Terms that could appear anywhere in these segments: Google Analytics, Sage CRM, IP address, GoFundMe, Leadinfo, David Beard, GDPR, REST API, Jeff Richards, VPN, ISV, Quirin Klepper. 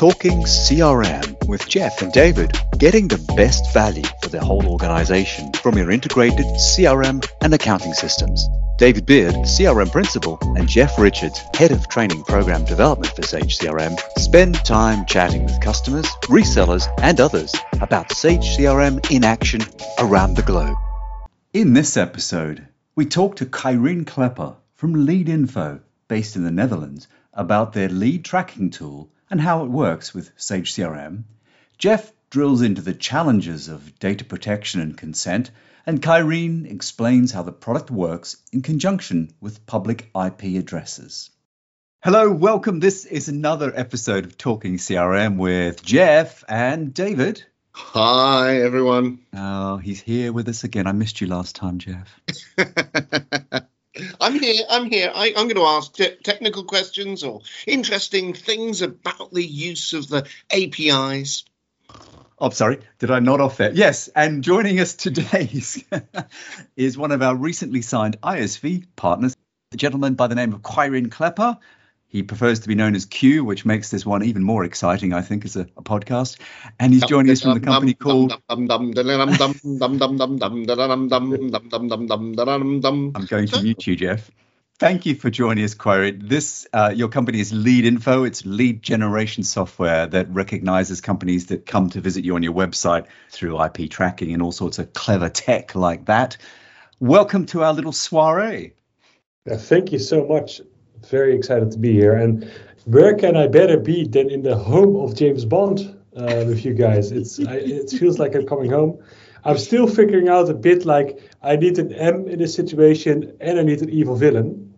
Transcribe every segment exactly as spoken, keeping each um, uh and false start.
Talking C R M with Jeff and David, getting the best value for the whole organization from your integrated C R M and accounting systems. David Beard, C R M Principal, and Jeff Richards, Head of Training Program Development for Sage C R M, spend time chatting with customers, resellers, and others about Sage C R M in action around the globe. In this episode, we talk to Quirin Klepper from Leadinfo, based in the Netherlands, about their lead tracking tool and how it works with Sage C R M. Jeff drills into the challenges of data protection and consent, and Quirin explains how the product works in conjunction with public I P addresses. Hello, welcome. This is another episode of Talking C R M with Jeff and David. Hi, everyone. Oh, he's here with us again. I missed you last time, Jeff. I'm here. I'm here. I, I'm going to ask te- technical questions or interesting things about the use of the A P Is. Oh, sorry. Did I nod off there? Yes. And joining us today is, is one of our recently signed I S V partners, a gentleman by the name of Quirin Klepper. He prefers to be known as Q, which makes this one even more exciting, I think, as a, a podcast. And he's joining us from the company called... I'm going to mute you, Jeff. Thank you for joining us, Quirin. This, uh, your company is Leadinfo. It's lead generation software that recognizes companies that come to visit you on your website through I P tracking and all sorts of clever tech like that. Welcome to our little soiree. Yeah, thank you so much. Very excited to be here. And where can I better be than in the home of James Bond uh, with you guys? It's I, it feels like I'm coming home. I'm still figuring out a bit like I need an M in this situation and I need an evil villain.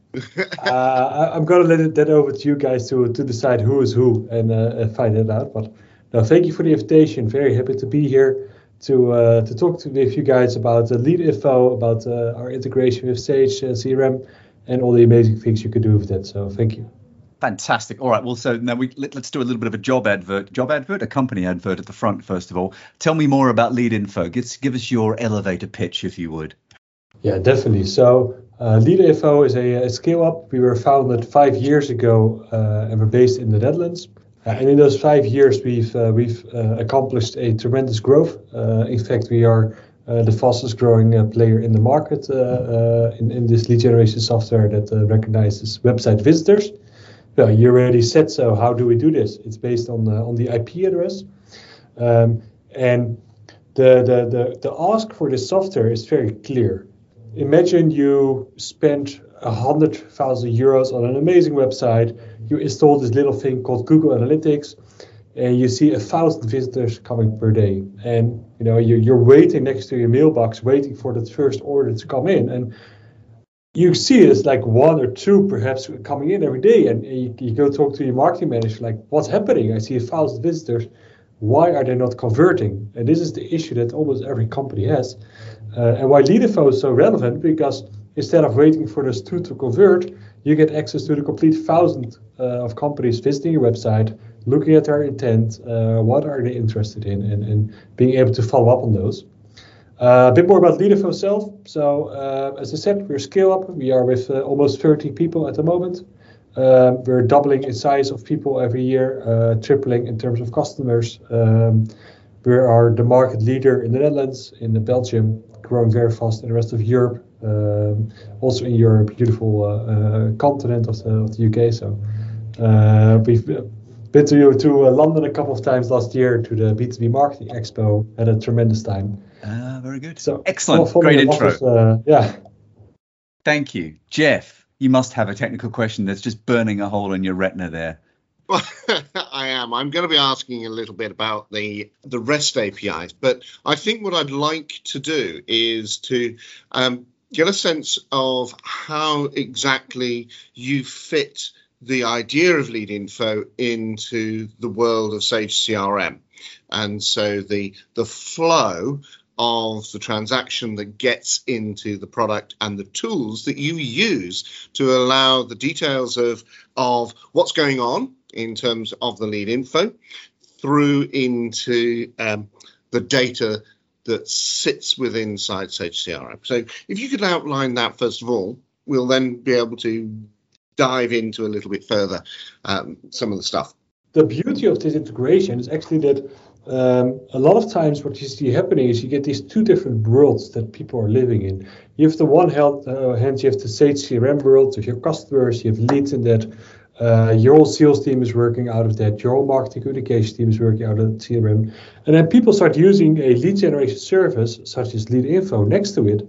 Uh, I'm going to let it, that over to you guys to, to decide who is who and uh, find it out. But no, thank you for the invitation. Very happy to be here to uh, to talk to with you guys about the Leadinfo, about uh, our integration with Sage uh, C R M, and all the amazing things you could do with that. So thank you. Fantastic. All right. Well, so now we let, let's do a little bit of a job advert, job advert, a company advert at the front. First of all, tell me more about Leadinfo. Give, give us your elevator pitch, if you would. Yeah, definitely. So Uh, Leadinfo is a, a scale-up. We were founded five years ago uh, and we're based in the Netherlands. Uh, and in those five years, we've uh, we've uh, accomplished a tremendous growth. Uh, in fact, we are uh, the fastest-growing uh, player in the market uh, uh, in, in this lead generation software that uh, recognizes website visitors. Well, you already said so. How do we do this? It's based on the, on the I P address. Um, and the, the, the, the ask for this software is very clear. Imagine you spent one hundred thousand euros on an amazing website. You install this little thing called Google Analytics, and you see a thousand visitors coming per day. And you know you're, you're waiting next to your mailbox, waiting for that first order to come in. And you see it's like one or two perhaps coming in every day. And you, you go talk to your marketing manager, like, what's happening? I see a thousand visitors. Why are they not converting? And this is the issue that almost every company has. Uh, and why Leadinfo is so relevant, because instead of waiting for those two to convert, you get access to the complete thousand uh, of companies visiting your website, looking at their intent, uh, what are they interested in, and, and being able to follow up on those. Uh, a bit more about Leadinfo itself. So uh, as I said, we're scale up. We are with uh, almost thirty people at the moment. Uh, we're doubling in size of people every year, uh, tripling in terms of customers. Um, we are the market leader in the Netherlands, in Belgium, growing very fast in the rest of Europe, um, also in Europe, beautiful uh, uh, continent of the, of the U K. So uh, we've been to, to uh, London a couple of times last year to the B two B Marketing Expo, had a tremendous time. Ah, uh, very good. So excellent, great intro. Office, uh, yeah. Thank you, Jeff. You must have a technical question that's just burning a hole in your retina there. Well, I am. I'm going to be asking a little bit about the, the REST A P Is, but I think what I'd like to do is to um, get a sense of how exactly you fit the idea of Leadinfo into the world of Sage C R M. And so the the flow of the transaction that gets into the product and the tools that you use to allow the details of, of what's going on in terms of the Leadinfo through into um, the data that sits within inside Sage C R M. So if you could outline that, first of all, we'll then be able to dive into a little bit further um, some of the stuff. the beauty of this integration is actually that um, a lot of times what you see happening is you get these two different worlds that people are living in. You have the one hand, uh, hand you have the Sage C R M world of your customers, you have leads in that. Uh, your whole sales team is working out of that. Your whole marketing communication team is working out of the C R M. And then people start using a lead generation service such as Leadinfo next to it.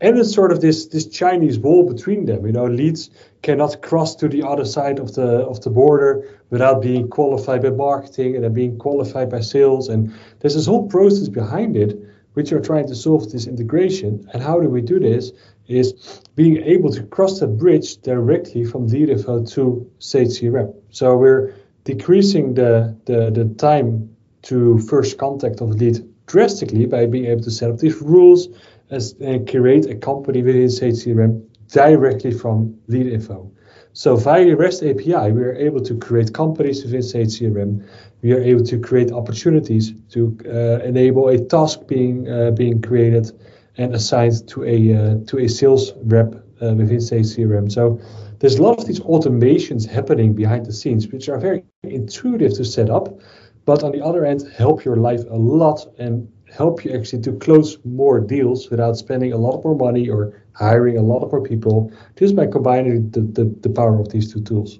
And it's sort of this this Chinese wall between them. You know, leads cannot cross to the other side of the of the border without being qualified by marketing and then being qualified by sales. And there's this whole process behind it, which are trying to solve this integration. And how do we do this? Is being able to cross the bridge directly from Leadinfo to Sage C R M. So we're decreasing the, the, the time to first contact of the lead drastically by being able to set up these rules as, and create a company within Sage C R M directly from Leadinfo. So via REST A P I, we are able to create companies within Sage C R M. We are able to create opportunities to uh, enable a task being uh, being created and assigned to a uh, to a sales rep uh, within Sage C R M. So there's a lot of these automations happening behind the scenes, which are very intuitive to set up, but on the other hand, help your life a lot and help you actually to close more deals without spending a lot more money or hiring a lot more people, just by combining the, the, the power of these two tools.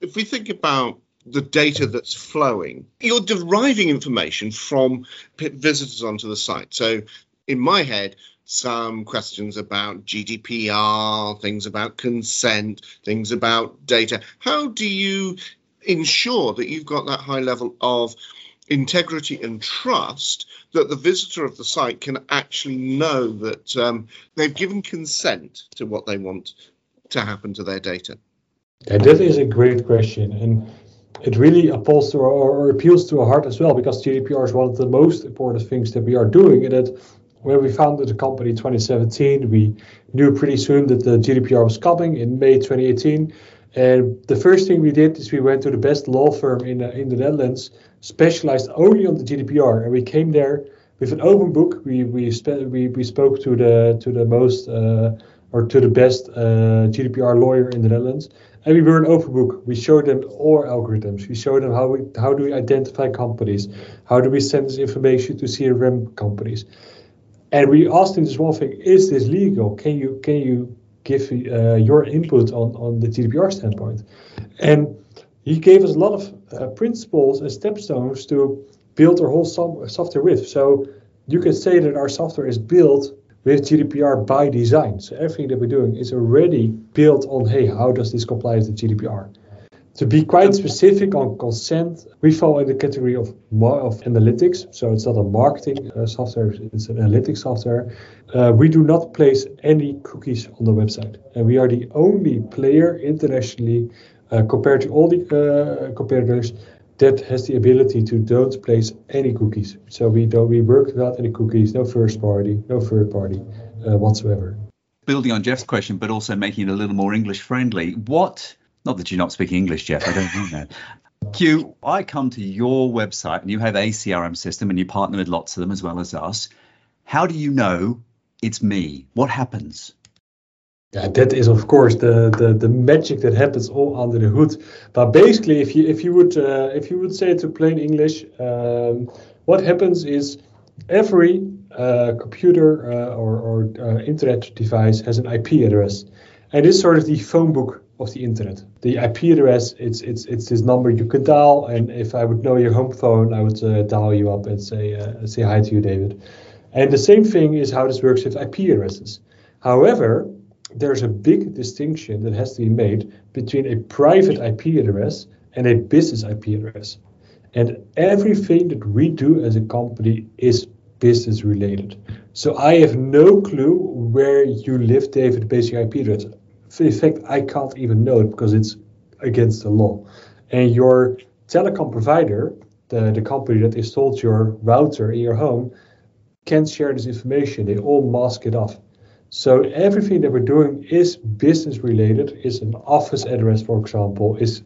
If we think about the data that's flowing, you're deriving information from visitors onto the site. So in my head, some questions about G D P R, things about consent, things about data. How do you ensure that you've got that high level of integrity and trust that the visitor of the site can actually know that um, they've given consent to what they want to happen to their data? Yeah, that is a great question. And it really appeals to, our, or appeals to our heart as well, because G D P R is one of the most important things that we are doing. And that when we founded the company in twenty seventeen, we knew pretty soon that the G D P R was coming in May twenty eighteen. And the first thing we did is we went to the best law firm in the, in the Netherlands, specialized only on the G D P R, and we came there with an open book. We we spe- we, we spoke to the to the most uh, or to the best uh, G D P R lawyer in the Netherlands, and we were an open book. We showed them all algorithms. We showed them how we how do we identify companies, how do we send this information to C R M companies, and we asked them this one thing: is this legal? Can you can you give uh, your input on, on the G D P R standpoint? And he gave us a lot of uh, principles and stepstones to build our whole so- software with. So you can say that our software is built with G D P R by design. So everything that we're doing is already built on, hey, how does this comply with the G D P R? To be quite specific on consent, we fall in the category of, of analytics. So it's not a marketing uh, software, it's an analytics software. Uh, we do not place any cookies on the website. And we are the only player internationally, uh, compared to all the uh, competitors, that has the ability to don't place any cookies. So we don't we work without any cookies, no first party, no third party uh, whatsoever. Building on Jeff's question, but also making it a little more English friendly, what... Not that you're not speaking English, Jeff. I don't mean that. Q, I come to your website and you have a C R M system and you partner with lots of them as well as us. How do you know it's me? What happens? Yeah, that is, of course, the, the, the magic that happens all under the hood. But basically, if you if you would uh, if you would say it to plain English, um, what happens is every uh, computer uh, or, or uh, internet device has an I P address, and it's sort of the phone book of the internet. The I P address, it's it's it's this number you can dial, and if I would know your home phone, I would uh, dial you up and say uh, say hi to you, David. And the same thing is how this works with I P addresses. However, there's a big distinction that has to be made between a private I P address and a business I P address. And everything that we do as a company is business related. So I have no clue where you live, David, based on your I P address. In fact, I can't even know it because it's against the law. And your telecom provider, the, the company that installed your router in your home, can't share this information. They all mask it off. So everything that we're doing is business related, is an office address, for example, is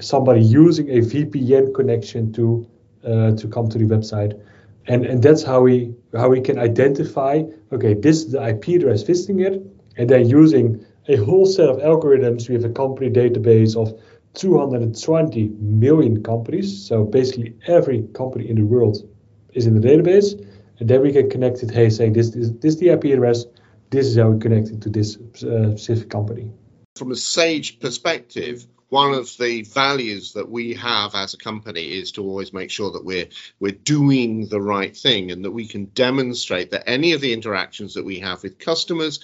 somebody using a V P N connection to uh, to come to the website. And, and that's how we how we can identify, okay, this is the I P address visiting it, and then using a whole set of algorithms. We have a company database of two hundred twenty million companies. So basically every company in the world is in the database. And then we can connect it, hey, saying this is this, this the I P address, this is how we connect it to this uh, specific company. From a Sage perspective, one of the values that we have as a company is to always make sure that we're we're doing the right thing and that we can demonstrate that any of the interactions that we have with customers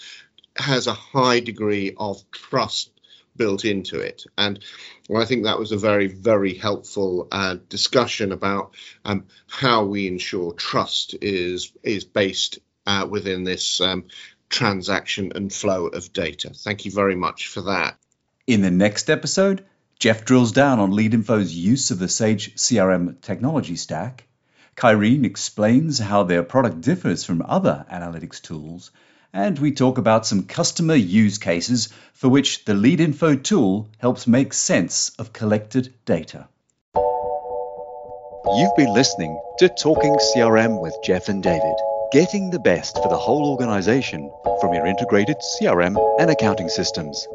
has a high degree of trust built into it. And well, I think that was a very, very helpful uh, discussion about um, how we ensure trust is is based uh, within this um, transaction and flow of data. Thank you very much for that. In the next episode, Jeff drills down on Leadinfo's use of the Sage C R M technology stack. Quirin explains how their product differs from other analytics tools. And we talk about some customer use cases for which the Leadinfo tool helps make sense of collected data. You've been listening to Talking C R M with Jeff and David, getting the best for the whole organization from your integrated C R M and accounting systems.